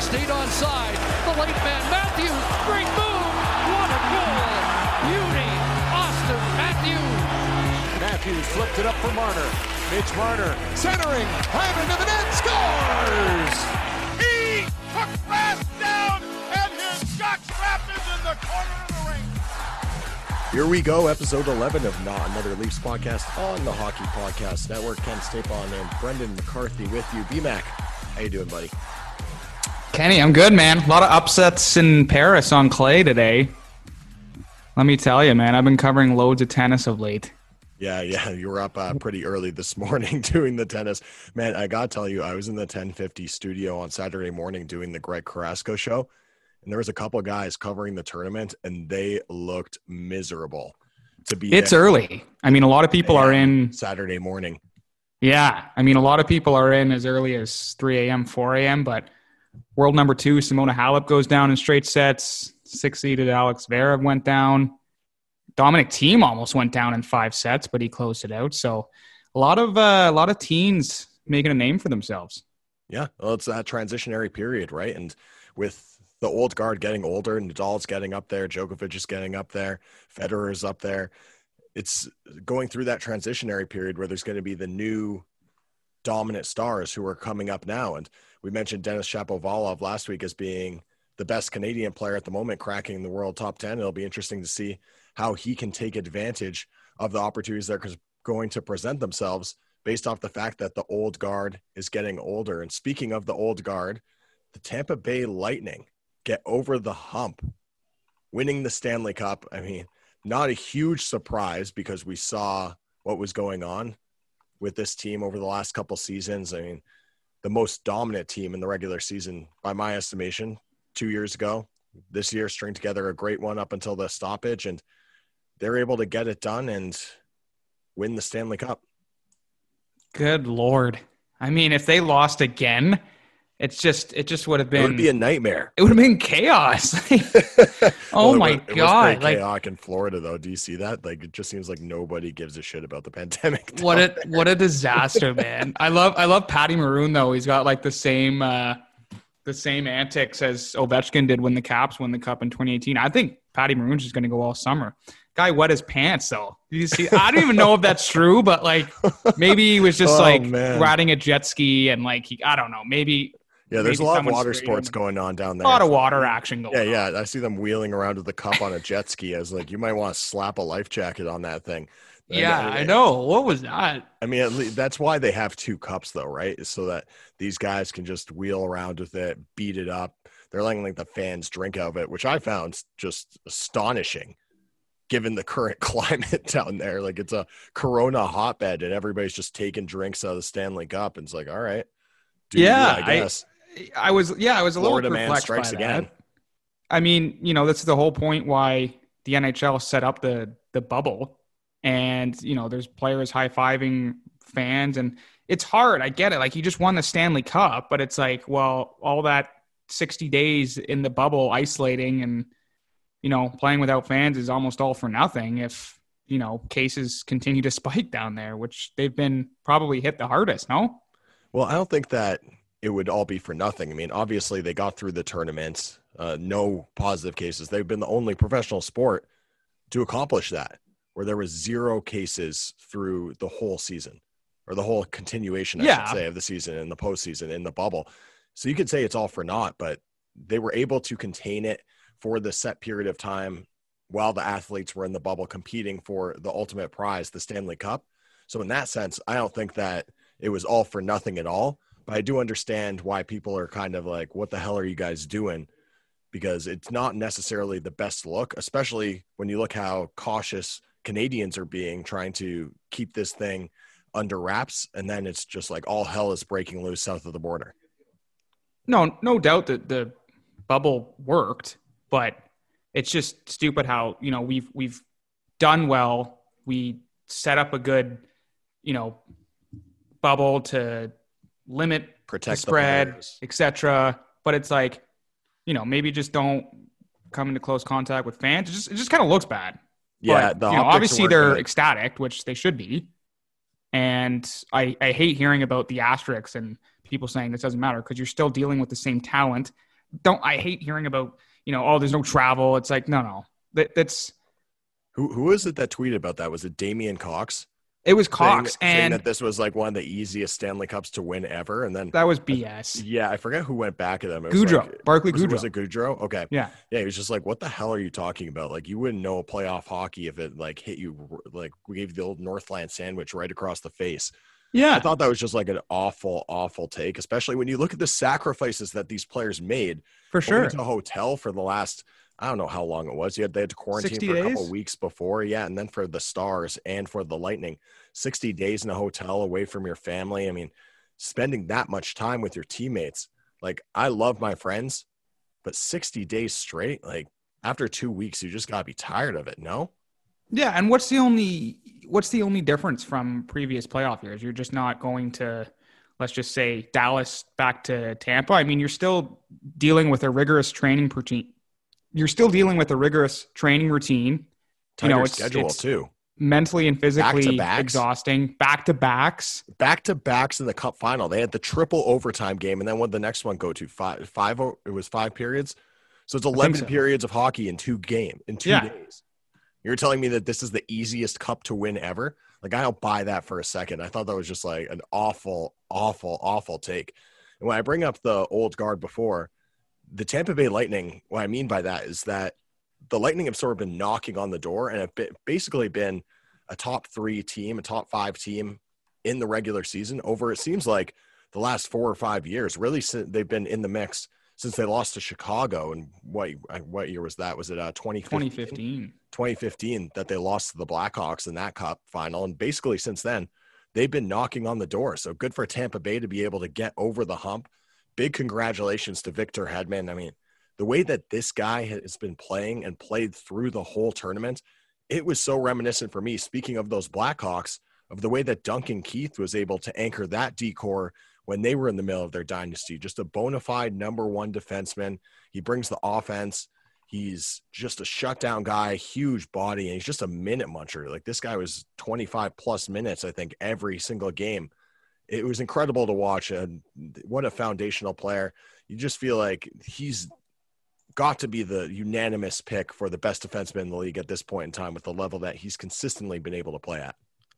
Stayed onside. The late man Matthews. Great move. What a goal. Beauty. Auston Matthews. Matthews flipped it up for Marner. Mitch Marner centering. High into the net. Scores. He took fast down and his jock strap is in the corner of the ring. Here we go. Episode 11 of Not Another Leafs Podcast on the Hockey Podcast Network. Ken Stapon and Brendan McCarthy with you. BMAC, how you doing, buddy? Kenny, I'm good, man. A lot of upsets in Paris on clay today. Let me tell you, man, I've been covering loads of tennis of late. Yeah. You were up pretty early this morning doing the tennis. Man, I got to tell you, I was in the 1050 studio on Saturday morning doing the Greg Carrasco show, and there was a couple of guys covering the tournament, and they looked miserable to be. It's early. I mean, a lot of people are in Saturday morning. Yeah. I mean, a lot of people are in as early as 3 a.m., 4 a.m., but world number two, Simona Halep, goes down in straight sets. 6-seeded Alex Zverev went down. Dominic Thiem almost went down in 5 sets, but he closed it out. So a lot of teens making a name for themselves. Yeah, well, it's that transitionary period, right? And with the old guard getting older, Nadal's getting up there, Djokovic is getting up there, Federer's up there. It's going through that transitionary period where there's going to be the new dominant stars who are coming up now. And we mentioned Denis Shapovalov last week as being the best Canadian player at the moment, cracking the world top 10. It'll be interesting to see how he can take advantage of the opportunities that are going to present themselves based off the fact that the old guard is getting older. And speaking of the old guard, the Tampa Bay Lightning get over the hump, winning the Stanley Cup. I mean, not a huge surprise because we saw what was going on with this team over the last couple seasons. I mean, the most dominant team in the regular season, by my estimation, 2 years ago. This year, string together a great one up until the stoppage, and they're able to get it done and win the Stanley Cup. Good Lord. I mean, if they lost again, it just would have been – it would be a nightmare. It would have been chaos. Oh, my God. It was pretty chaotic in Florida, though. Do you see that? Like, it just seems like nobody gives a shit about the pandemic. What a disaster, man. I love Patty Maroon, though. He's got, like, the same antics as Ovechkin did when the Caps won the Cup in 2018. I think Patty Maroon's just going to go all summer. Guy wet his pants, though. You see, I don't even know if that's true, but, like, maybe he was just, riding a jet ski and, like, I don't know, maybe – yeah, there's a lot of water sports going on down there. A lot of water action going on. Yeah. I see them wheeling around with a cup on a jet ski. I was like, you might want to slap a life jacket on that thing. And yeah, I know. What was that? I mean, at least that's why they have 2 cups, though, right? Is so that these guys can just wheel around with it, beat it up. They're letting like the fans drink out of it, which I found just astonishing, given the current climate down there. Like it's a Corona hotbed, and everybody's just taking drinks out of the Stanley Cup. And it's like, all right, I guess. I was a little perplexed by that. Again. I mean, you know, that's the whole point why the NHL set up the bubble, and you know, there's players high-fiving fans, and it's hard. I get it. Like you just won the Stanley Cup, but it's like, well, all that 60 days in the bubble, isolating, and you know, playing without fans is almost all for nothing. If you know, cases continue to spike down there, which they've been probably hit the hardest. No. Well, I don't think that it would all be for nothing. I mean, obviously they got through the tournament, no positive cases. They've been the only professional sport to accomplish that, where there was 0 cases through the whole season, or the whole continuation, I should say, of the season and the postseason in the bubble. So you could say it's all for naught, but they were able to contain it for the set period of time while the athletes were in the bubble competing for the ultimate prize, the Stanley Cup. So in that sense, I don't think that it was all for nothing at all. But I do understand why people are kind of like, what the hell are you guys doing? Because it's not necessarily the best look, especially when you look how cautious Canadians are being, trying to keep this thing under wraps. And then it's just like all hell is breaking loose south of the border. No doubt that the bubble worked, but it's just stupid how, you know, we've done well. We set up a good, you know, bubble to limit, protect the spread, etc. But it's like, you know, maybe just don't come into close contact with fans. It just kind of looks bad. Yeah, but, you know, obviously they're ecstatic, which they should be. And I hate hearing about the asterisks and people saying this doesn't matter because you're still dealing with the same talent. I hate hearing about, you know, oh, there's no travel. It's like, no. That's who is it that tweeted about that? Was it Damian Cox? It was Cox saying that this was like one of the easiest Stanley Cups to win ever, and then that was BS. Yeah, I forget who went back at them. Barclay Goodrow. Was it Goodrow? Okay. Yeah. He was just like, "What the hell are you talking about? Like, you wouldn't know playoff hockey if it like hit you. Like, we gave the old Northland sandwich right across the face." Yeah, I thought that was just like an awful, awful take, especially when you look at the sacrifices that these players made. For sure, going to a hotel for the last, I don't know how long it was. They had to quarantine for a couple of weeks before. Yeah. And then for the Stars and for the Lightning, 60 days in a hotel away from your family. I mean, spending that much time with your teammates. Like, I love my friends, but 60 days straight, like after 2 weeks, you just got to be tired of it. No. Yeah. And what's the only difference from previous playoff years? You're just not going to, let's just say, Dallas back to Tampa. I mean, you're still dealing with a rigorous training routine. Tighter, you know, it's too. Mentally and physically exhausting. Back to backs in the cup final. They had the triple overtime game, and then what did the next one go to? Five. It was 5 periods. So it's 11 periods of hockey in two days. You're telling me that this is the easiest cup to win ever? Like, I don't buy that for a second. I thought that was just like an awful, awful, awful take. And when I bring up the old guard before, the Tampa Bay Lightning, what I mean by that is that the Lightning have sort of been knocking on the door and have basically been a top 3 team, a top 5 team in the regular season over, it seems like, the last 4 or 5 years. Really, they've been in the mix since they lost to Chicago. And what year was that? Was it 2015 that they lost to the Blackhawks in that cup final. And basically since then, they've been knocking on the door. So good for Tampa Bay to be able to get over the hump. Big congratulations to Victor Hedman. I mean, the way that this guy has been playing and played through the whole tournament, it was so reminiscent for me, speaking of those Blackhawks, of the way that Duncan Keith was able to anchor that decor when they were in the middle of their dynasty. Just a bona fide number one defenseman. He brings the offense. He's just a shutdown guy, huge body, and he's just a minute muncher. Like, this guy was 25-plus minutes, I think, every single game. It was incredible to watch, and what a foundational player. You just feel like he's got to be the unanimous pick for the best defenseman in the league at this point in time with the level that he's consistently been able to play at.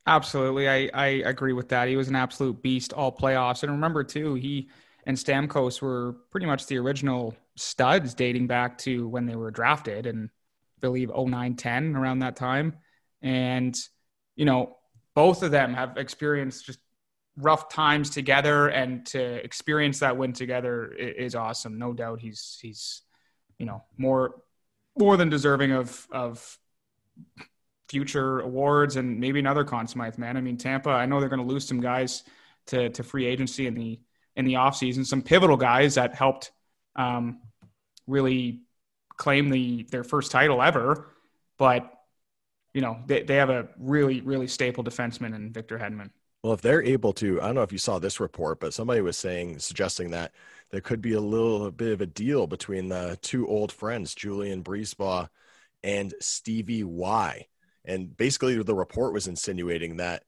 Absolutely. I agree with that. He was an absolute beast all playoffs. And remember, too, he and Stamkos were pretty much the original studs dating back to when they were drafted in, I believe, 2009-10, around that time. And, you know, both of them have experienced just rough times together, and to experience that win together is awesome. No doubt he's you know, more than deserving of future awards and maybe another Conn Smythe, man. I mean, Tampa, I know they're going to lose some guys to free agency in the off season, some pivotal guys that helped really claim their first title ever. But, you know, they have a really, really staple defenseman in Victor Hedman. Well, if they're able to, I don't know if you saw this report, but somebody was suggesting that there could be a little bit of a deal between the two old friends, Julian Breesbaugh and Stevie Y. And basically the report was insinuating that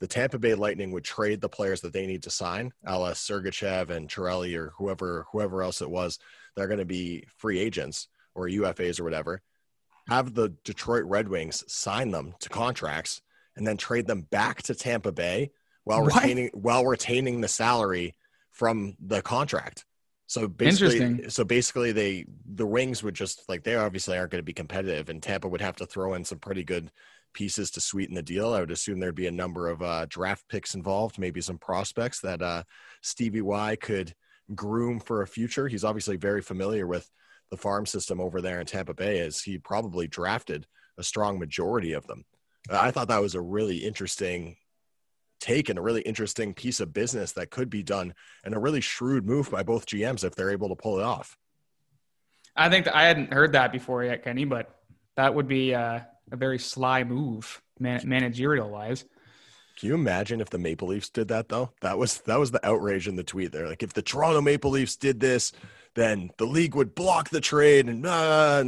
the Tampa Bay Lightning would trade the players that they need to sign, a la Sergachev and Chiarelli or whoever else it was. They're going to be free agents or UFAs or whatever. Have the Detroit Red Wings sign them to contracts and then trade them back to Tampa Bay while retaining the salary from the contract. So basically the Wings would just, like, they obviously aren't going to be competitive, and Tampa would have to throw in some pretty good pieces to sweeten the deal. I would assume there'd be a number of draft picks involved, maybe some prospects that Stevie Y could groom for a future. He's obviously very familiar with the farm system over there in Tampa Bay, as he probably drafted a strong majority of them. I thought that was a really interesting take and a really interesting piece of business that could be done, and a really shrewd move by both GMs if they're able to pull it off. I think I hadn't heard that before yet, Kenny, but that would be a very sly move, managerial wise. Can you imagine if the Maple Leafs did that though? That was the outrage in the tweet there. Like, if the Toronto Maple Leafs did this, then the league would block the trade, and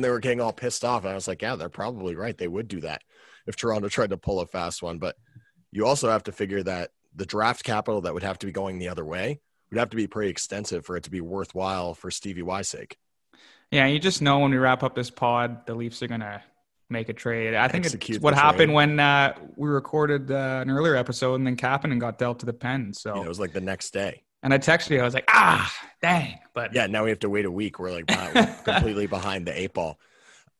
they were getting all pissed off. And I was like, yeah, they're probably right. They would do that if Toronto tried to pull a fast one. But you also have to figure that the draft capital that would have to be going the other way would have to be pretty extensive for it to be worthwhile for Stevie Y's sake. Yeah, you just know when we wrap up this pod, the Leafs are going to make a trade. I think it's what happened when we recorded an earlier episode, and then Kapanen got dealt to the Pen. So yeah, it was like the next day. And I texted you. I was like, dang. But yeah, now we have to wait a week. We're like completely behind the eight ball.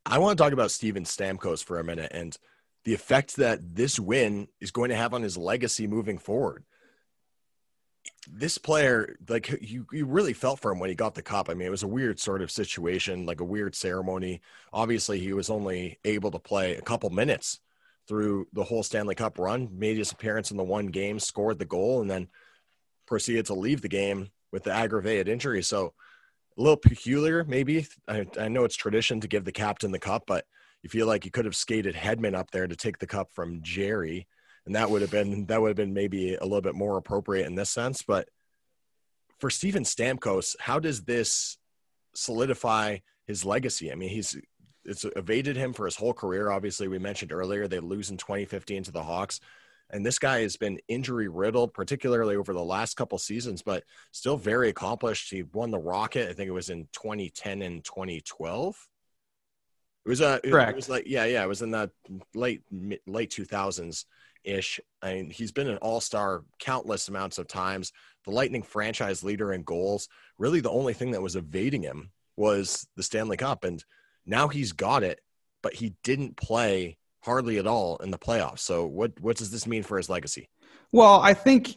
I want to talk about Steven Stamkos for a minute and the effect that this win is going to have on his legacy moving forward. This player, like, you really felt for him when he got the cup. I mean, it was a weird sort of situation, like a weird ceremony. Obviously, he was only able to play a couple minutes through the whole Stanley Cup run, made his appearance in the one game, scored the goal, and then proceeded to leave the game with the aggravated injury. So a little peculiar, maybe. I know it's tradition to give the captain the cup, but you feel like you could have skated Hedman up there to take the cup from Jerry. And that would have been maybe a little bit more appropriate in this sense. But for Steven Stamkos, how does this solidify his legacy? I mean, it's evaded him for his whole career. Obviously, we mentioned earlier, they lose in 2015 to the Hawks. And this guy has been injury riddled, particularly over the last couple seasons, but still very accomplished. He won the Rocket. I think it was in 2010 and 2012. Correct. It was like, yeah. It was in the late 2000s. Ish. I mean, he's been an all-star countless amounts of times, the Lightning franchise leader in goals. Really, the only thing that was evading him was the Stanley Cup, and now he's got it, but he didn't play hardly at all in the playoffs. So what does this mean for his legacy? Well, I think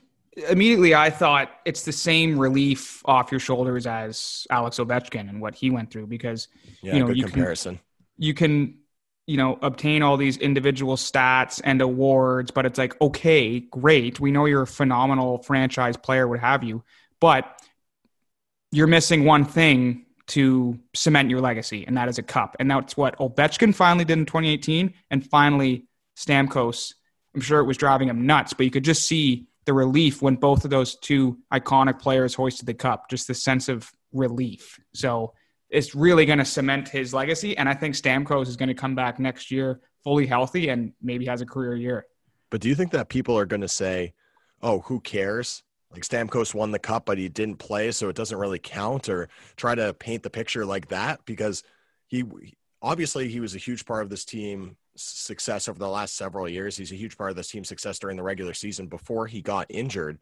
immediately I thought it's the same relief off your shoulders as Alex Ovechkin and what he went through, because you can obtain all these individual stats and awards, but it's like, okay, great. We know you're a phenomenal franchise player, what have you, but you're missing one thing to cement your legacy, and that is a cup. And that's what Ovechkin finally did in 2018, and finally Stamkos. I'm sure it was driving him nuts, but you could just see the relief when both of those two iconic players hoisted the cup, just the sense of relief. So it's really going to cement his legacy. And I think Stamkos is going to come back next year fully healthy and maybe has a career year. But do you think that people are going to say, oh, who cares? Like, Stamkos won the cup, but he didn't play, so it doesn't really count, or try to paint the picture like that? Because he was a huge part of this team's success over the last several years. He's a huge part of this team's success during the regular season before he got injured.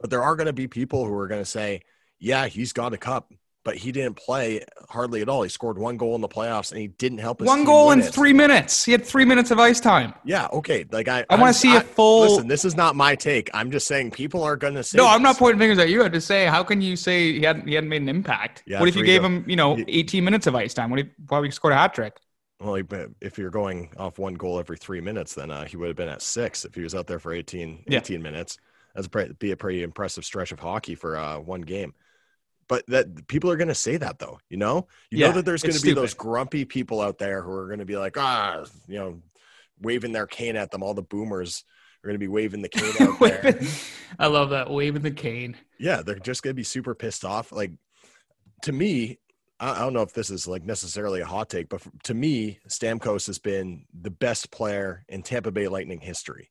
But there are going to be people who are going to say, yeah, he's got a cup, but he didn't play hardly at all. He scored one goal in the playoffs, and he didn't help his team. One goal in 3 minutes. He had 3 minutes of ice time. Yeah, okay. Like, I want to see a full. Listen, this is not my take. I'm just saying people are going to say. No, I'm not pointing fingers at you. I'm just saying, how can you say he hadn't made an impact? Yeah, what if you gave him, 18 minutes of ice time? What if he probably scored a hat trick? Well, if you're going off one goal every 3 minutes, then he would have been at six if he was out there for 18 minutes. That would be a pretty impressive stretch of hockey for one game. But that people are going to say that, though, you know that there's going to be those grumpy people out there who are going to be like, waving their cane at them. All the boomers are going to be waving the cane out there. I love that, waving the cane. Yeah, they're just going to be super pissed off. Like, to me, I don't know if this is like necessarily a hot take, but to me, Stamkos has been the best player in Tampa Bay Lightning history.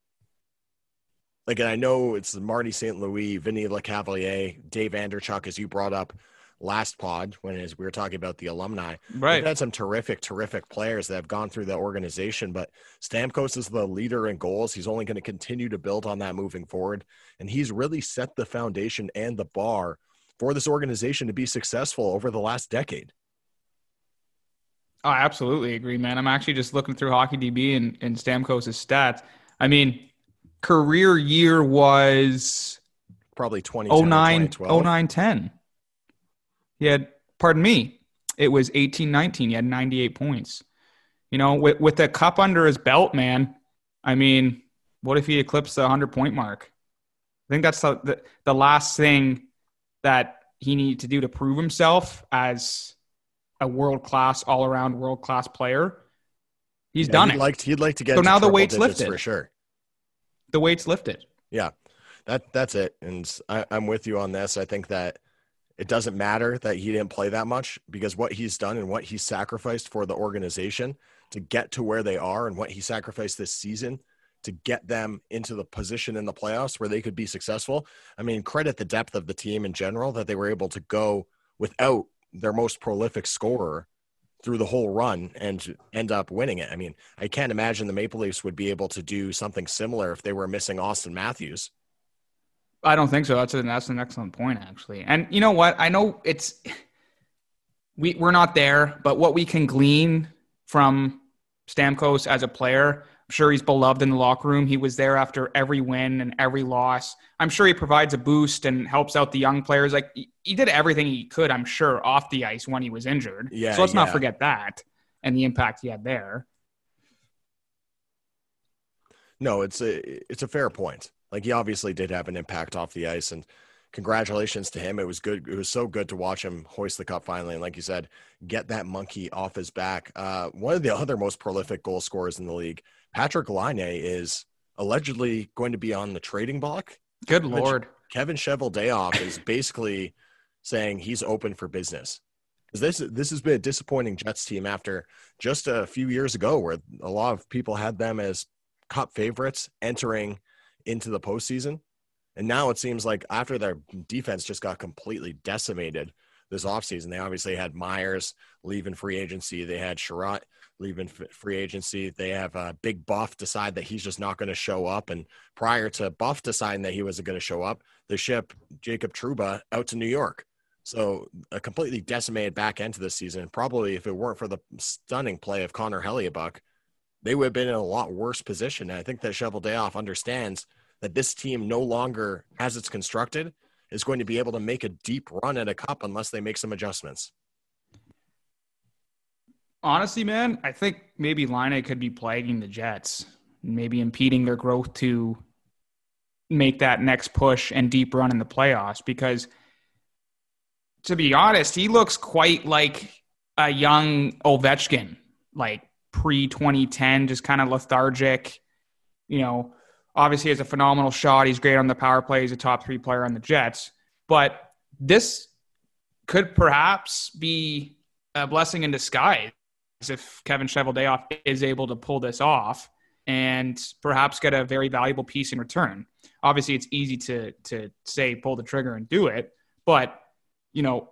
Like, and I know it's Marty St. Louis, Vinny LeCavalier, Dave Anderchuk, as you brought up last pod as we were talking about the alumni. Right. We've had some terrific, terrific players that have gone through the organization, but Stamkos is the leader in goals. He's only going to continue to build on that moving forward. And he's really set the foundation and the bar for this organization to be successful over the last decade. I absolutely agree, man. I'm actually just looking through HockeyDB and Stamkos' stats. I mean, career year was probably 2009, 09-10. He had, pardon me, it was 18-19. He had 98 points. You know, with a cup under his belt, man, I mean, what if he eclipsed the 100-point mark? I think that's the last thing that he needed to do to prove himself as a world-class, all-around world-class player. He's done it. He'd like to get so now the weight's lifted for sure. The weight's lifted. Yeah, that's it. And I'm with you on this. I think that it doesn't matter that he didn't play that much, because what he's done and what he sacrificed for the organization to get to where they are, and what he sacrificed this season to get them into the position in the playoffs where they could be successful. I mean, credit the depth of the team in general that they were able to go without their most prolific scorer through the whole run and end up winning it. I mean, I can't imagine the Maple Leafs would be able to do something similar if they were missing Auston Matthews. I don't think so. That's an excellent point, actually. And you know what? I know it's we're not there, but what we can glean from Stamkos as a player, I'm sure he's beloved in the locker room. He was there after every win and every loss. I'm sure he provides a boost and helps out the young players. Like, he did everything he could, I'm sure, off the ice when he was injured. Yeah, so let's not forget that and the impact he had there. No, it's a fair point. Like, he obviously did have an impact off the ice, and congratulations to him. It was good. It was so good to watch him hoist the cup finally. And like you said, get that monkey off his back. One of the other most prolific goal scorers in the league, Patrick Laine, is allegedly going to be on the trading block. Good Lord. Kevin Cheveldayoff is basically saying he's open for business. This has been a disappointing Jets team after just a few years ago where a lot of people had them as cup favorites entering into the postseason. And now it seems like after their defense just got completely decimated this offseason, they obviously had Myers leaving free agency. They had Sherratt leaving free agency. They have Big Buff decide that he's just not going to show up. And prior to Buff deciding that he wasn't going to show up, they ship Jacob Trouba out to New York. So a completely decimated back end to this season. Probably if it weren't for the stunning play of Connor Hellebuck, they would have been in a lot worse position. And I think that Cheveldayoff understands that this team no longer, as it's constructed, is going to be able to make a deep run at a cup unless they make some adjustments. Honestly, man, I think maybe Laine could be plaguing the Jets, maybe impeding their growth to make that next push and deep run in the playoffs, because to be honest, he looks quite like a young Ovechkin, like pre-2010, just kind of lethargic. You know, obviously he has a phenomenal shot. He's great on the power play. He's a top three player on the Jets. But this could perhaps be a blessing in disguise if Kevin Cheveldayoff is able to pull this off and perhaps get a very valuable piece in return. Obviously, it's easy to say pull the trigger and do it, but, you know,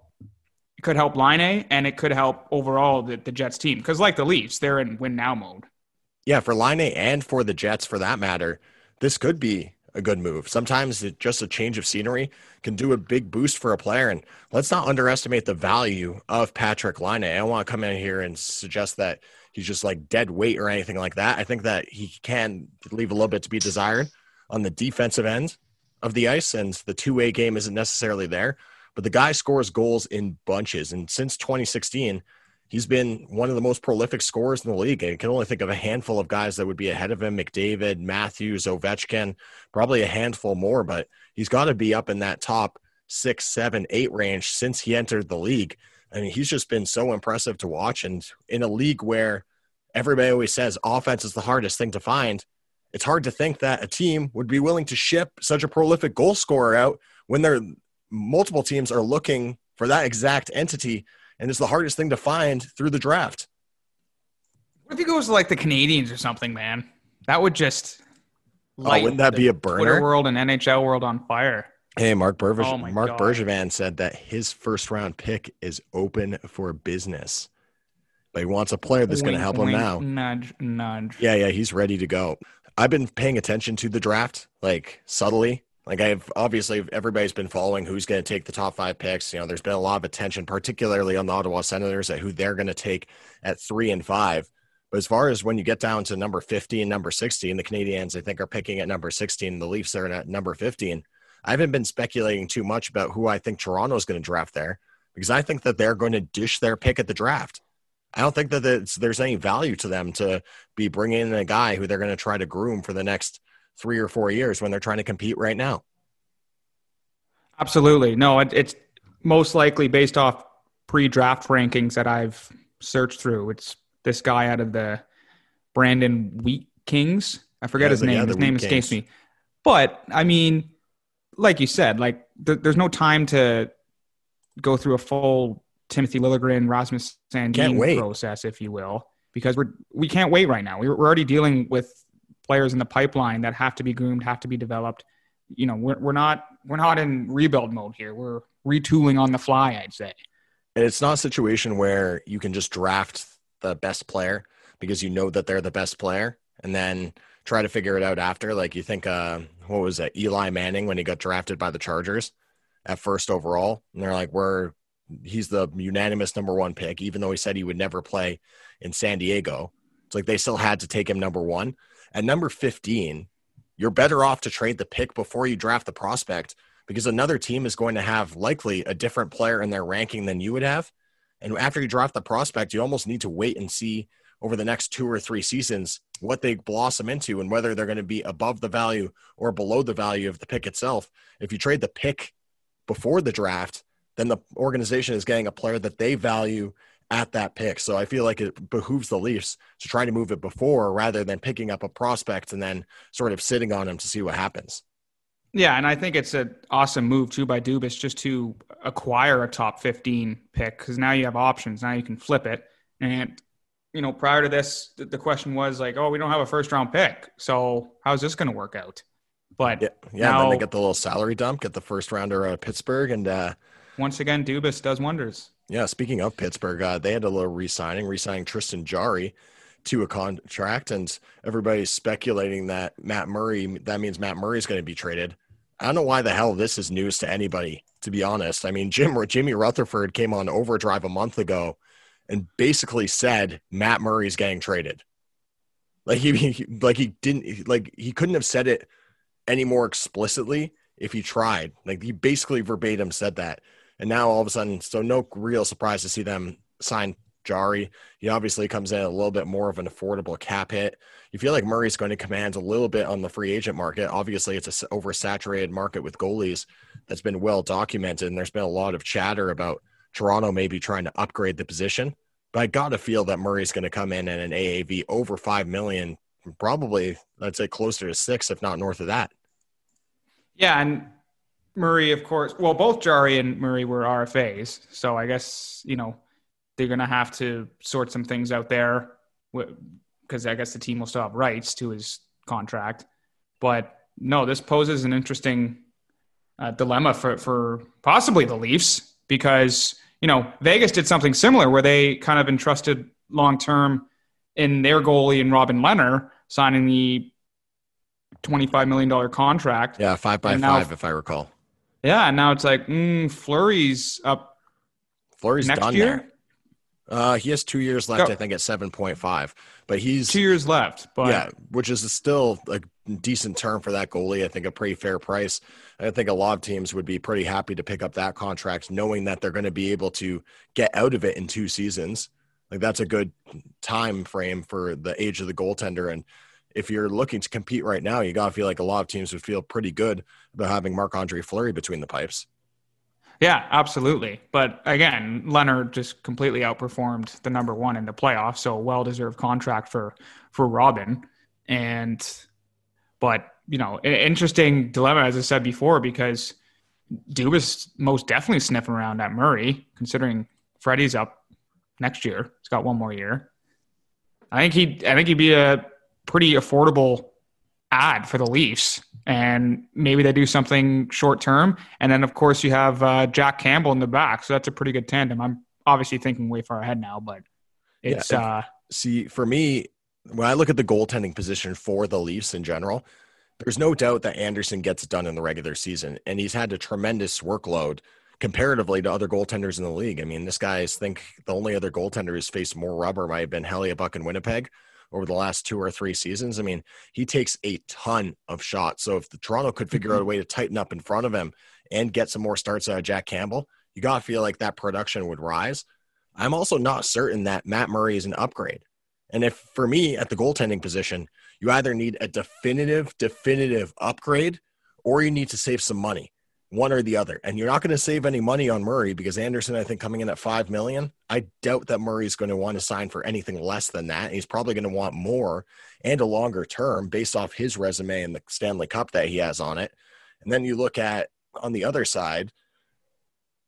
it could help Laine and it could help overall the Jets team, because like the Leafs, they're in win-now mode. Yeah, for Laine and for the Jets, for that matter, this could be a good move. Sometimes it, just a change of scenery can do a big boost for a player. And let's not underestimate the value of Patrick Laine. I don't want to come in here and suggest that he's just like dead weight or anything like that. I think that he can leave a little bit to be desired on the defensive end of the ice, and the two-way game isn't necessarily there. But the guy scores goals in bunches. And since 2016, he's been one of the most prolific scorers in the league. I can only think of a handful of guys that would be ahead of him: McDavid, Matthews, Ovechkin, probably a handful more, but he's got to be up in that top 6, 7, 8 range since he entered the league. I mean, he's just been so impressive to watch. And in a league where everybody always says offense is the hardest thing to find, it's hard to think that a team would be willing to ship such a prolific goal scorer out when their multiple teams are looking for that exact entity. And it's the hardest thing to find through the draft. What if he goes to like the Canadians or something, man? That would just light wouldn't that be a burner? Twitter world and NHL world on fire. Hey, Mark Bergevin said that his first round pick is open for business, but he wants a player that's going to help him now. Nudge, nudge. Yeah, he's ready to go. I've been paying attention to the draft, like subtly, Like, I've obviously, everybody's been following who's going to take the top five picks. You know, there's been a lot of attention, particularly on the Ottawa Senators, at who they're going to take at 3 and 5. But as far as when you get down to number 50 and number 16, the Canadiens, I think, are picking at number 16. The Leafs are at number 15. I haven't been speculating too much about who I think Toronto's going to draft there, because I think that they're going to dish their pick at the draft. I don't think that there's any value to them to be bringing in a guy who they're going to try to groom for the next 3 or 4 years when they're trying to compete right now. Absolutely. No, it's most likely based off pre-draft rankings that I've searched through. It's this guy out of the Brandon Wheat Kings. I forget his name. His name escapes me. But, I mean, like you said, like there's no time to go through a full Timothy Liljegren, Rasmus Sandin process, if you will, because we can't wait right now. We're already dealing with players in the pipeline that have to be groomed, have to be developed. You know, we're not in rebuild mode here. We're retooling on the fly, I'd say. And it's not a situation where you can just draft the best player because you know that they're the best player and then try to figure it out after. Like, you think, what was it, Eli Manning, when he got drafted by the Chargers at first overall, and they're like, he's the unanimous number one pick, even though he said he would never play in San Diego. It's like they still had to take him number one. At number 15, you're better off to trade the pick before you draft the prospect, because another team is going to have likely a different player in their ranking than you would have. And after you draft the prospect, you almost need to wait and see over the next 2 or 3 seasons what they blossom into and whether they're going to be above the value or below the value of the pick itself. If you trade the pick before the draft, then the organization is getting a player that they value at that pick. So I feel like it behooves the Leafs to try to move it before, rather than picking up a prospect and then sort of sitting on him to see what happens. Yeah. And I think it's an awesome move too by Dubas, just to acquire a top 15 pick, because now you have options. Now you can flip it. And, you know, prior to this, the question was like, oh, we don't have a first round pick, so how's this going to work out? But yeah, now, and then they get the little salary dump, get the first rounder out of Pittsburgh. And once again, Dubas does wonders. Yeah, speaking of Pittsburgh, they had a little re-signing Tristan Jarry to a contract, and everybody's speculating that that means Matt Murray's going to be traded. I don't know why the hell this is news to anybody, to be honest. I mean, Jimmy Rutherford came on Overdrive a month ago and basically said Matt Murray's getting traded. Like he couldn't have said it any more explicitly if he tried. Like, he basically verbatim said that. And now all of a sudden, so no real surprise to see them sign Jarry. He obviously comes in a little bit more of an affordable cap hit. You feel like Murray's going to command a little bit on the free agent market. Obviously, it's an oversaturated market with goalies that's been well documented, and there's been a lot of chatter about Toronto maybe trying to upgrade the position. But I got to feel that Murray's going to come in at an AAV over $5 million, probably, I'd say closer to 6, if not north of that. Yeah, and Murray, of course, well, both Jarry and Murray were RFAs. So I guess, you know, they're going to have to sort some things out there, because I guess the team will still have rights to his contract. But no, this poses an interesting dilemma for possibly the Leafs, because, you know, Vegas did something similar where they kind of entrusted long-term in their goalie and Robin Lehner, signing the $25 million contract. Yeah, 5 by 5, if I recall. Yeah, and now it's like, Fleury's up. Fleury's next done year? There. He has 2 years left, I think, at 7.5. But he's 2 years left. But yeah, which is still a decent term for that goalie. I think a pretty fair price. I think a lot of teams would be pretty happy to pick up that contract, knowing that they're going to be able to get out of it in 2 seasons. Like, that's a good time frame for the age of the goaltender. And if you're looking to compete right now, you got to feel like a lot of teams would feel pretty good about having Marc-Andre Fleury between the pipes. Yeah, absolutely. But again, Leonard just completely outperformed the number one in the playoffs. So well-deserved contract for Robin. But, you know, an interesting dilemma, as I said before, because Dubas most definitely sniffing around at Murray, considering Freddie's up next year. He's got one more year. I think he'd be a pretty affordable ad for the Leafs, and maybe they do something short term. And then, of course, you have Jack Campbell in the back, so that's a pretty good tandem. I'm obviously thinking way far ahead now, but it's for me, when I look at the goaltending position for the Leafs in general, There's no doubt that Anderson gets it done in the regular season, and he's had a tremendous workload comparatively to other goaltenders in the league. I mean, this guy is, I think the only other goaltender who's faced more rubber might have been Hellebuck in Winnipeg over the last 2 or 3 seasons. I mean, he takes a ton of shots. So if the Toronto could figure out a way to tighten up in front of him and get some more starts out of Jack Campbell, you got to feel like that production would rise. I'm also not certain that Matt Murray is an upgrade. And if, for me, at the goaltending position, you either need a definitive upgrade, or you need to save some money, one or the other. And you're not going to save any money on Murray because Anderson, I think, coming in at $5 million, I doubt that Murray's going to want to sign for anything less than that. He's probably going to want more and a longer term based off his resume and the Stanley Cup that he has on it. And then you look at, on the other side,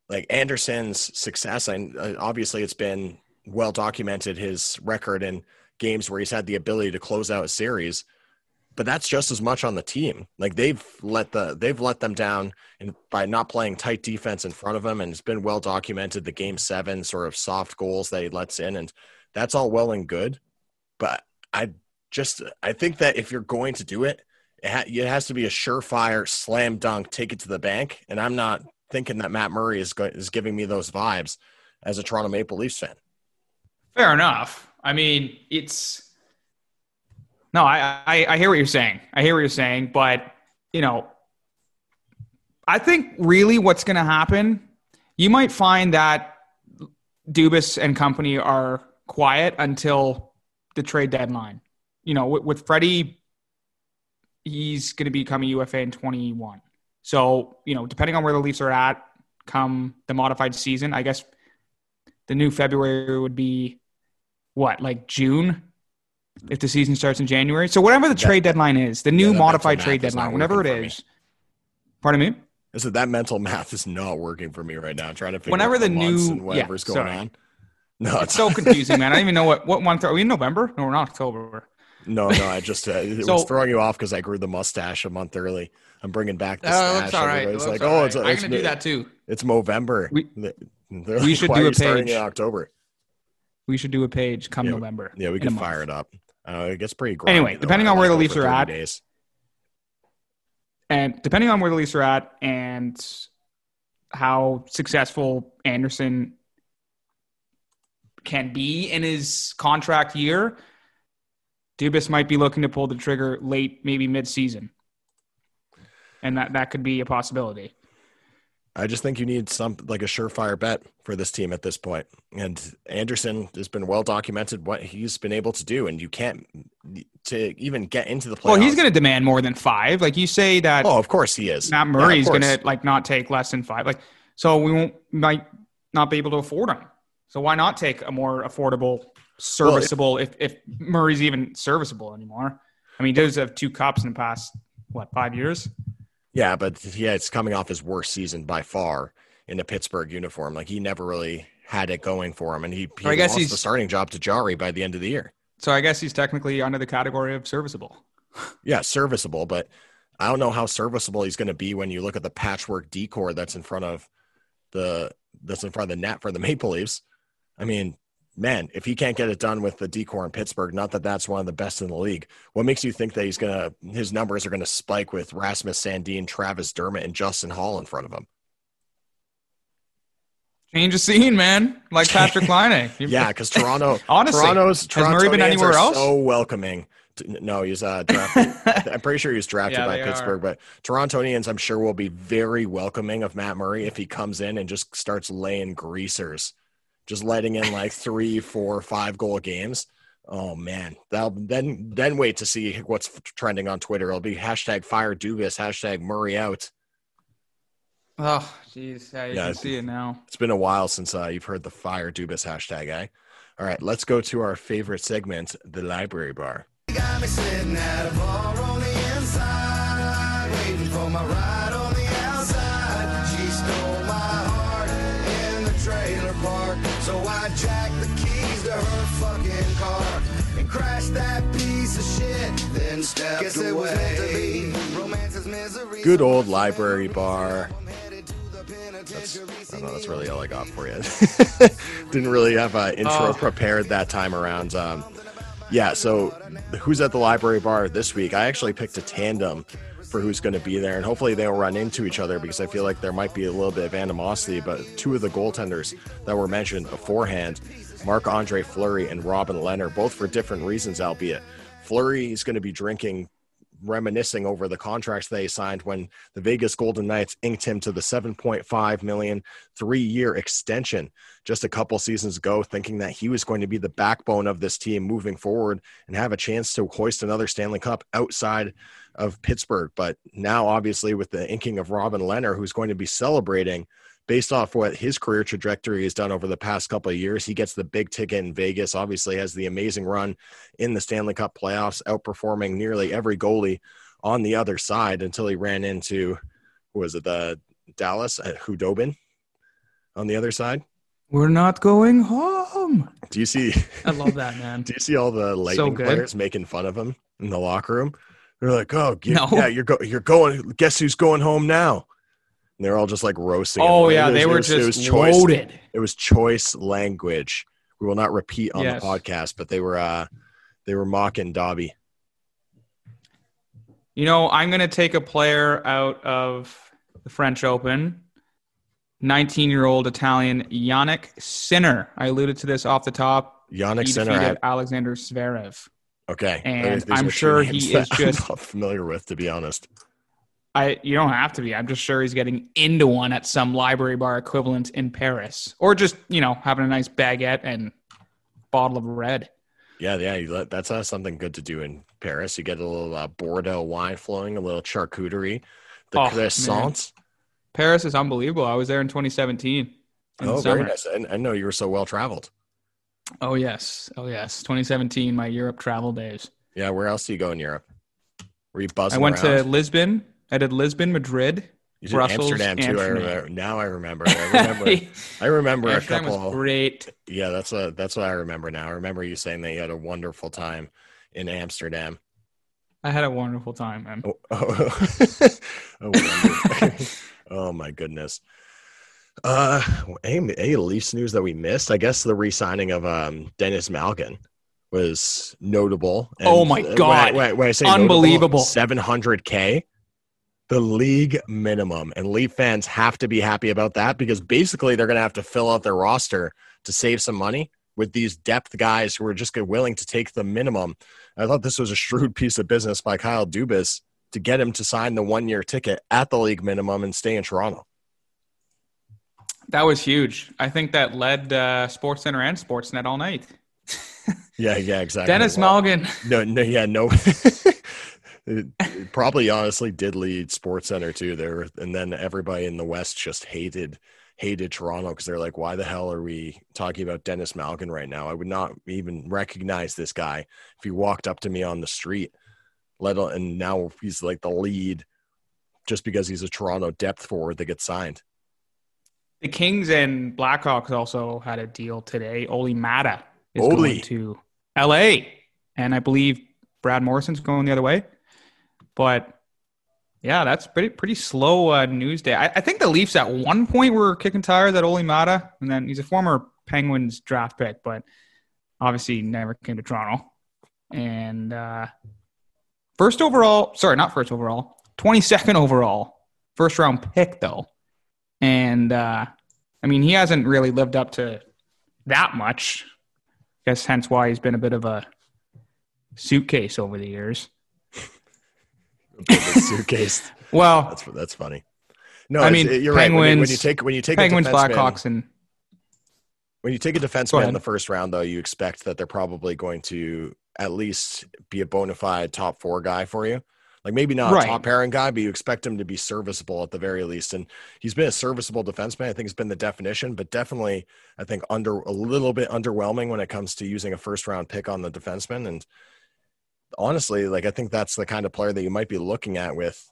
like Anderson's success, and obviously it's been well documented, his record in games where he's had the ability to close out a series, but that's just as much on the team. Like they've let them down and by not playing tight defense in front of them. And it's been well documented, the Game 7 sort of soft goals that he lets in, and that's all well and good. But I think that if you're going to do it, it has to be a surefire slam dunk, take it to the bank. And I'm not thinking that Matt Murray is giving me those vibes as a Toronto Maple Leafs fan. Fair enough. I mean, it's – no, I hear what you're saying. But, you know, I think really what's going to happen, you might find that Dubas and company are quiet until the trade deadline. You know, with Freddie, he's going to become a UFA in 21. So, you know, depending on where the Leafs are at come the modified season, I guess the new February would be what, like June, if the season starts in January. So whatever the trade deadline is, the new modified trade deadline, whenever it is. Pardon me? I said that mental math is not working for me right now. I'm trying to figure out the months and whatever's going on. No, it's so confusing, man. I don't even know what month. Are we in November? No, we're not October. No, I just it was throwing you off because I grew the mustache a month early. I'm bringing back the stash. All right. Everybody's like, all right. It's I'm going to do that too. It's Movember. We should do a page in October. We should do a page come November. Yeah, we can fire it up. It gets pretty great. Anyway, depending on where the Leafs are at, and how successful Anderson can be in his contract year, Dubas might be looking to pull the trigger late, maybe mid-season. And that could be a possibility. I just think you need a surefire bet for this team at this point. And Anderson has been well documented what he's been able to do, and you can't to even get into the playoffs. Well, he's going to demand more than 5. Like you say that. Oh, of course he is. Matt Murray's going to not take less than 5. Like, so might not be able to afford him. So why not take a more affordable, serviceable, if Murray's even serviceable anymore? I mean, he does have 2 cups in the past 5 years. Yeah, but it's coming off his worst season by far in a Pittsburgh uniform. Like, he never really had it going for him, and he lost the starting job to Jarry by the end of the year. So I guess he's technically under the category of serviceable. Yeah, serviceable, but I don't know how serviceable he's going to be when you look at the patchwork decor that's in front of the net for the Maple Leafs. I mean, man, if he can't get it done with the decor in Pittsburgh, not that that's one of the best in the league, what makes you think that his numbers are going to spike with Rasmus Sandin, Travis Dermott, and Justin Hall in front of him? Change the scene, man. Like Patrick Laine. Yeah, because Toronto – honestly, Toronto's Murray been anywhere else? So welcoming. No, he's drafted. I'm pretty sure he was drafted by Pittsburgh, but Torontonians, I'm sure, will be very welcoming of Matt Murray if he comes in and just starts laying greasers. Just letting in 3, 4, 5 goal games. Oh man, then wait to see what's trending on Twitter. It'll be #FireDubas, #MurrayOut. Oh geez, you can see it now. It's been a while since you've heard the Fire Dubas hashtag, eh? All right, let's go to our favorite segment, the Library Bar. You got me sitting at a bar on the inside, waiting for my ride on the outside. She stole my heart in the trailer park. So I jacked the keys to her fucking car and crashed that piece of shit, then stepped away. Good old Library Bar. That's really all I got for you. Didn't really have an intro prepared that time around. Yeah, so who's at the library bar this week? I actually picked a tandem for who's going to be there, and hopefully they'll run into each other because I feel like there might be a little bit of animosity. But two of the goaltenders that were mentioned beforehand, Marc-Andre Fleury and Robin Lehner, both for different reasons, albeit Fleury is going to be drinking, reminiscing over the contracts they signed when the Vegas Golden Knights inked him to the $7.5 million three-year extension just a couple seasons ago, thinking that he was going to be the backbone of this team moving forward and have a chance to hoist another Stanley Cup outside of Pittsburgh. But now, obviously, with the inking of Robin Lehner, who's going to be celebrating based off what his career trajectory has done over the past couple of years, he gets the big ticket in Vegas, obviously has the amazing run in the Stanley Cup playoffs, outperforming nearly every goalie on the other side until he ran into, who was it, the Dallas at Hudobin on the other side? We're not going home. Do you see? I love that, man. Do you see all the Lightning players making fun of him in the locker room? They're like, oh, yeah, you're going. Guess who's going home now? And they're all just like roasting. Oh, yeah. They were just loaded. It was choice language. We will not repeat on the podcast, but they were mocking Dobby. You know, I'm going to take a player out of the French Open, 19-year-old Italian Yannick Sinner. I alluded to this off the top. Yannick Sinner defeated Alexander Zverev. Okay. And I'm sure he is just not familiar with, to be honest. You don't have to be. I'm just sure he's getting into one at some library bar equivalent in Paris, or just, you know, having a nice baguette and bottle of red. Yeah. That's something good to do in Paris. You get a little Bordeaux wine flowing, a little charcuterie, the croissants. Man. Paris is unbelievable. I was there in 2017. Oh, very nice. I know you were so well traveled. Oh yes. 2017, my Europe travel days. Yeah. Where else do you go in Europe? Were you buzzing around? To Lisbon. I did Lisbon, Madrid, Brussels, Amsterdam too. I remember. I remember a couple. Amsterdam was great. Yeah, that's what I remember now. I remember you saying that you had a wonderful time in Amsterdam. I had a wonderful time, man. Oh my goodness. Any Leafs news that we missed? I guess the re-signing of Dennis Malgin was notable. And oh my God! When I say unbelievable, $700K. The league minimum, and Leaf fans have to be happy about that because basically they're going to have to fill out their roster to save some money with these depth guys who are just willing to take the minimum. I thought this was a shrewd piece of business by Kyle Dubas to get him to sign the one-year ticket at the league minimum and stay in Toronto. That was huge. I think that led SportsCenter and Sportsnet all night. Yeah, exactly. Dennis Malgin. No. It probably honestly did lead SportsCenter too there. And then everybody in the West just hated Toronto because they're like, why the hell are we talking about Dennis Malgin right now? I would not even recognize this guy if he walked up to me on the street. And now he's like the lead just because he's a Toronto depth forward that gets signed. The Kings and Blackhawks also had a deal today. Oli Mata is going to LA. And I believe Brad Morrison's going the other way. But, yeah, that's pretty slow news day. I think the Leafs at one point were kicking tires at Oli Mata, and then he's a former Penguins draft pick, but obviously never came to Toronto. And 22nd overall, first-round pick, though. And, I mean, he hasn't really lived up to that much. I guess hence why he's been a bit of a suitcase over the years. Suitcase. Well, that's funny. No, I mean, you're Penguins, right. When you take Penguins, Blackhawks, and when you take a defenseman in the first round, though, you expect that they're probably going to at least be a bona fide top four guy for you. Like maybe not a top pairing guy, but you expect him to be serviceable at the very least. And he's been a serviceable defenseman. I think it's been the definition, but definitely I think a little bit underwhelming when it comes to using a first round pick on the defenseman. And honestly, like I think that's the kind of player that you might be looking at with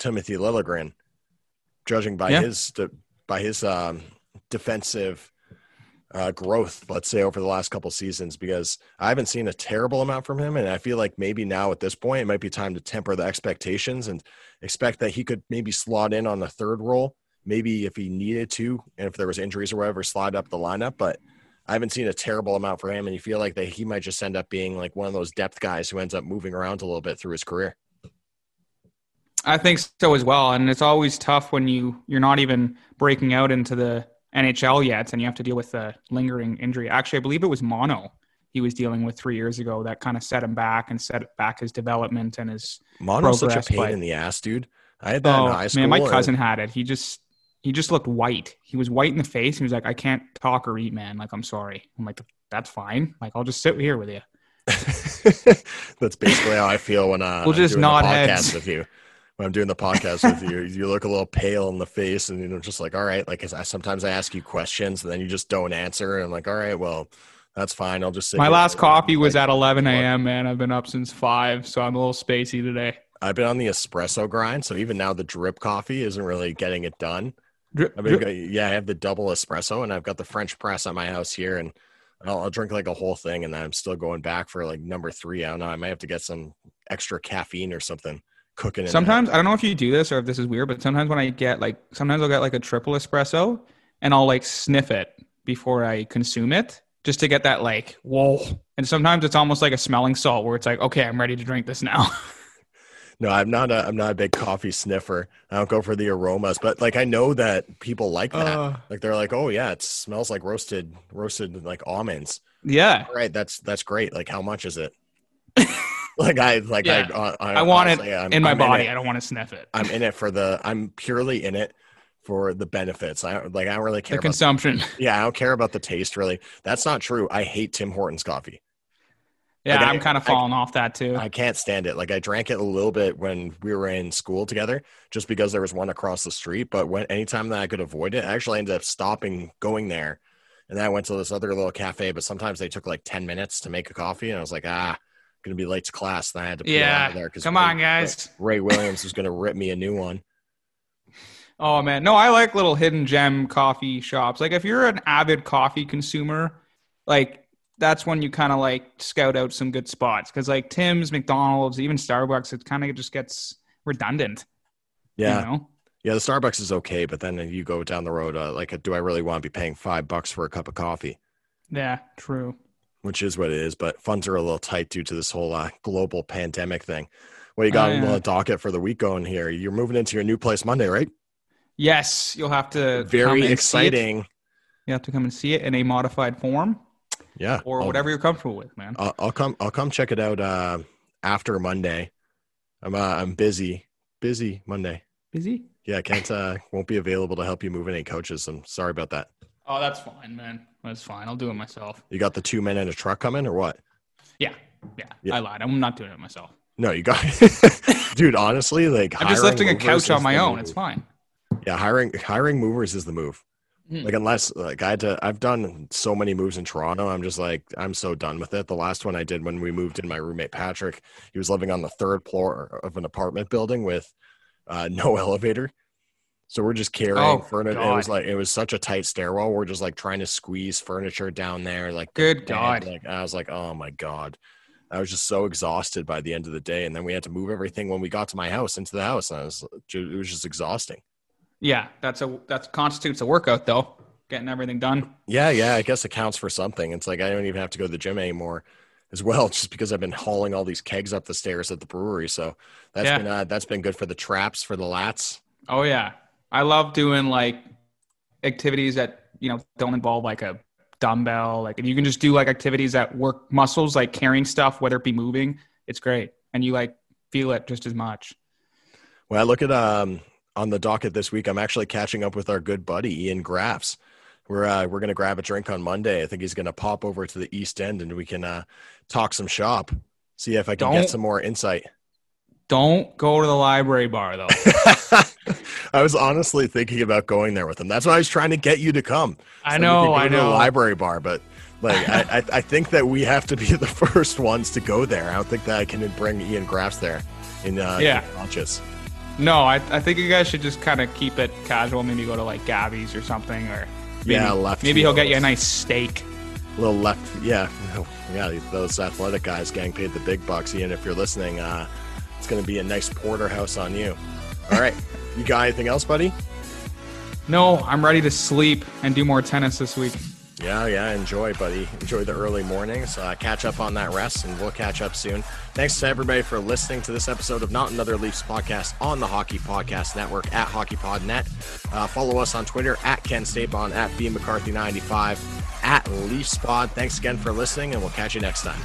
Timothy Liljegren, judging by his defensive growth, let's say, over the last couple seasons, because I haven't seen a terrible amount from him. And I feel like maybe now at this point, it might be time to temper the expectations and expect that he could maybe slot in on the third role, maybe if he needed to, and if there was injuries or whatever, slide up the lineup. But I haven't seen a terrible amount for him, and you feel like that he might just end up being like one of those depth guys who ends up moving around a little bit through his career. I think so as well. And it's always tough when you're not even breaking out into the NHL yet, and you have to deal with the lingering injury. Actually, I believe it was mono he was dealing with 3 years ago that kind of set him back and set back his development and his mono's progress. Such a pain in the ass, dude. I had that in high school. Man, my cousin had it. He just looked white. He was white in the face. He was like, I can't talk or eat, man. Like, I'm sorry. I'm like, that's fine. Like, I'll just sit here with you. That's basically how I feel when we'll just nod heads with you. When I'm doing the podcast with you, you look a little pale in the face, and you're just like, all right. Like, sometimes I ask you questions, and then you just don't answer. And I'm like, all right, well, that's fine. I'll just sit. My last coffee was at 11 a.m., man. I've been up since 5, so I'm a little spacey today. I've been on the espresso grind, so even now the drip coffee isn't really getting it done. I have the double espresso, and I've got the French press at my house here, and I'll drink like a whole thing, and then I'm still going back for like number 3. I don't know. I might have to get some extra caffeine or something cooking. Sometimes, I don't know if you do this or if this is weird, but sometimes when I get sometimes I'll get like a triple espresso, and I'll like sniff it before I consume it just to get that like, whoa. And sometimes it's almost like a smelling salt where it's like, okay, I'm ready to drink this now. No, I'm not a big coffee sniffer. I don't go for the aromas, but like I know that people like that. Like they're like, "Oh yeah, it smells like roasted like almonds." Yeah. All right, that's great. Like how much is it? I want honestly, it in my body. I don't want to sniff it. I'm purely in it for the benefits. I don't really care about the consumption. Yeah, I don't care about the taste really. That's not true. I hate Tim Hortons coffee. Yeah, like I'm kind of falling off that too. I can't stand it. Like I drank it a little bit when we were in school together, just because there was one across the street. But anytime that I could avoid it, I actually ended up stopping going there. And then I went to this other little cafe, but sometimes they took like 10 minutes to make a coffee. And I was like, I'm going to be late to class. Then I had to peel out of there. Because Ray Williams is going to rip me a new one. Oh man. No, I like little hidden gem coffee shops. Like if you're an avid coffee consumer, like, that's when you kind of like scout out some good spots. Cause like Tim's, McDonald's, even Starbucks, it kind of just gets redundant. Yeah. You know? Yeah. The Starbucks is okay. But then you go down the road, do I really want to be paying $5 for a cup of coffee? Yeah, true. Which is what it is. But funds are a little tight due to this whole global pandemic thing. Well, you got a little docket for the week going here. You're moving into your new place Monday, right? Yes. You'll have to. Very exciting. You have to come and see it in a modified form. Yeah. Or whatever you're comfortable with, man. I'll come check it out after Monday. I'm busy. Busy Monday. Busy? Yeah, won't be available to help you move any coaches. I'm sorry about that. Oh, that's fine, man. That's fine. I'll do it myself. You got the 2 men in a truck coming or what? Yeah. I lied. I'm not doing it myself. No, you got Dude, honestly, like I'm just lifting a couch on my own. It's fine. Yeah, hiring movers is the move. Like unless I've done so many moves in Toronto. I'm just like, I'm so done with it. The last one I did when we moved in, my roommate, Patrick, he was living on the 3rd floor of an apartment building with no elevator. So we're just carrying furniture. God. It was such a tight stairwell. We're just like trying to squeeze furniture down there. Like, good God. Like, I was like, oh my God. I was just so exhausted by the end of the day. And then we had to move everything when we got to my house into the house. And it was just exhausting. Yeah, that constitutes a workout though. Getting everything done. Yeah, I guess it counts for something. It's like I don't even have to go to the gym anymore, as well, just because I've been hauling all these kegs up the stairs at the brewery. So that's been good for the traps, for the lats. Oh yeah, I love doing like activities that don't involve like a dumbbell. Like if you can just do like activities that work muscles, like carrying stuff, whether it be moving, it's great, and you like feel it just as much. Well, I look at on the docket this week, I'm actually catching up with our good buddy, Ian Graffs. We're going to grab a drink on Monday. I think he's going to pop over to the East End and we can talk some shop, see if I can get some more insight. Don't go to the library bar, though. I was honestly thinking about going there with him. That's why I was trying to get you to come. I know. The library bar, but like, I think that we have to be the first ones to go there. I don't think that I can bring Ian Graffs there in conscious. No, I think you guys should just kind of keep it casual. Maybe go to like Gabby's or something, or maybe he'll get you a nice steak. A little left, yeah. Those athletic guys getting paid the big bucks. Ian, if you're listening, it's going to be a nice porterhouse on you. All right, you got anything else, buddy? No, I'm ready to sleep and do more tennis this week. Yeah, enjoy, buddy. Enjoy the early mornings. Catch up on that rest, and we'll catch up soon. Thanks to everybody for listening to this episode of Not Another Leafs Podcast on the Hockey Podcast Network at HockeyPodNet. Follow us on Twitter at Ken Stapon, at BMcCarthy95, at LeafsPod. Thanks again for listening, and we'll catch you next time.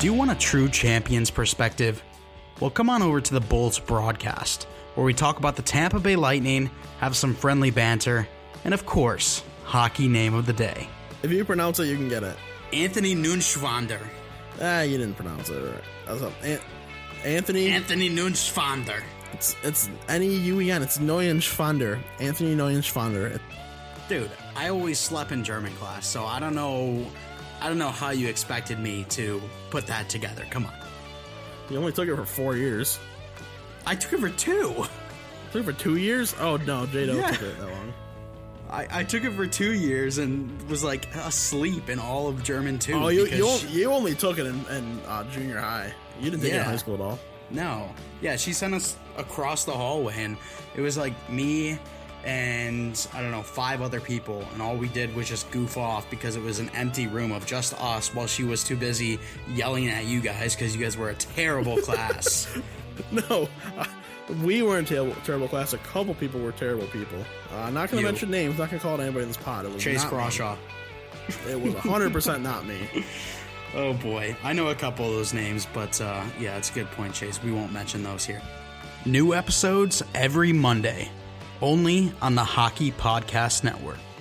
Do you want a true champion's perspective? Well, come on over to the Bolts broadcast, where we talk about the Tampa Bay Lightning, have some friendly banter, and of course, hockey name of the day. If you pronounce it, you can get it. Anthony Nunschwander. You didn't pronounce it right. Anthony Nunschwander. It's N-E-U-E-N. It's Neuenschwander. Anthony Neuenschwander. Dude, I always slept in German class, so I don't know how you expected me to put that together. Come on. You only took it for 4 years. I took it for 2. You took it for 2 years? Oh, no. Jado took it that long. I took it for 2 years and was, like, asleep in all of German 2. Oh, you only took it in junior high. You didn't take it in high school at all. No. Yeah, she sent us across the hallway, and it was, like, me and, 5 other people, and all we did was just goof off because it was an empty room of just us while she was too busy yelling at you guys because you guys were a terrible class. No, we weren't a terrible class. A couple people were terrible people. I'm not going to mention names. Not going to call it anybody in this pod. It was Chase Crawshaw. It was 100% not me. Oh, boy. I know a couple of those names, but, yeah, it's a good point, Chase. We won't mention those here. New episodes every Monday. Only on the Hockey Podcast Network.